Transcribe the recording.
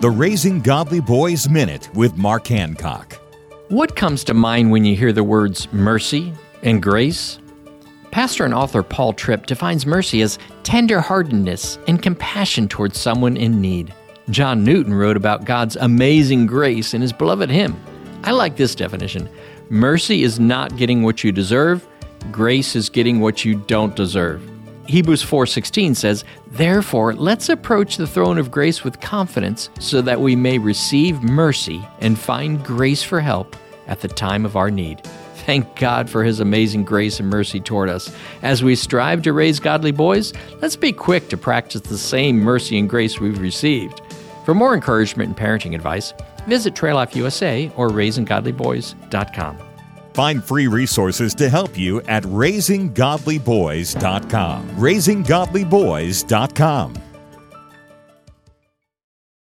The Raising Godly Boys Minute with Mark Hancock. What comes to mind when you hear the words mercy and grace? Pastor and author Paul Tripp defines mercy as tender-heartedness and compassion towards someone in need. John Newton wrote about God's amazing grace in his beloved hymn. I like this definition. Mercy is not getting what you deserve. Grace is getting what you don't deserve. Hebrews 4:16 says, "Therefore, let's approach the throne of grace with confidence so that we may receive mercy and find grace for help at the time of our need." Thank God for His amazing grace and mercy toward us. As we strive to raise godly boys, let's be quick to practice the same mercy and grace we've received. For more encouragement and parenting advice, visit Trail Life USA or RaisingGodlyBoys.com. Find free resources to help you at RaisingGodlyBoys.com. RaisingGodlyBoys.com.